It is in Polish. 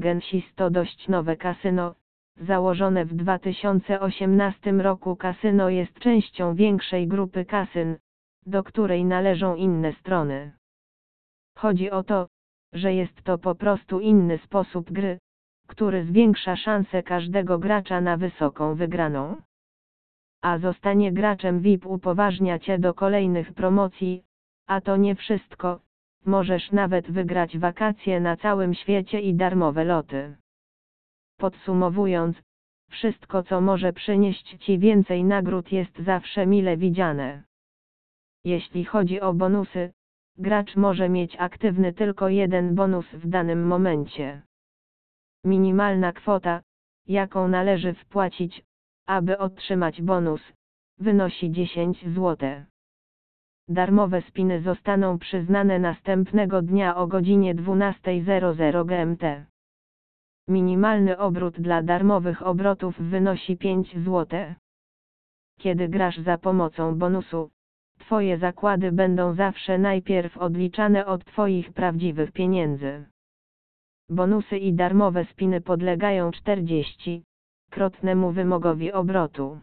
Genesis to dość nowe kasyno. Założone w 2018 roku kasyno jest częścią większej grupy kasyn, do której należą inne strony. Chodzi o to, że jest to po prostu inny sposób gry, który zwiększa szanse każdego gracza na wysoką wygraną. A zostanie graczem VIP upoważnia cię do kolejnych promocji, a to nie wszystko, możesz nawet wygrać wakacje na całym świecie i darmowe loty. Podsumowując, wszystko co może przynieść ci więcej nagród jest zawsze mile widziane. Jeśli chodzi o bonusy, gracz może mieć aktywny tylko jeden bonus w danym momencie. Minimalna kwota, jaką należy wpłacić, aby otrzymać bonus, wynosi 10 zł. Darmowe spiny zostaną przyznane następnego dnia o godzinie 12:00 GMT. Minimalny obrót dla darmowych obrotów wynosi 5 zł. Kiedy grasz za pomocą bonusu, twoje zakłady będą zawsze najpierw odliczane od twoich prawdziwych pieniędzy. Bonusy i darmowe spiny podlegają 40-krotnemu wymogowi obrotu.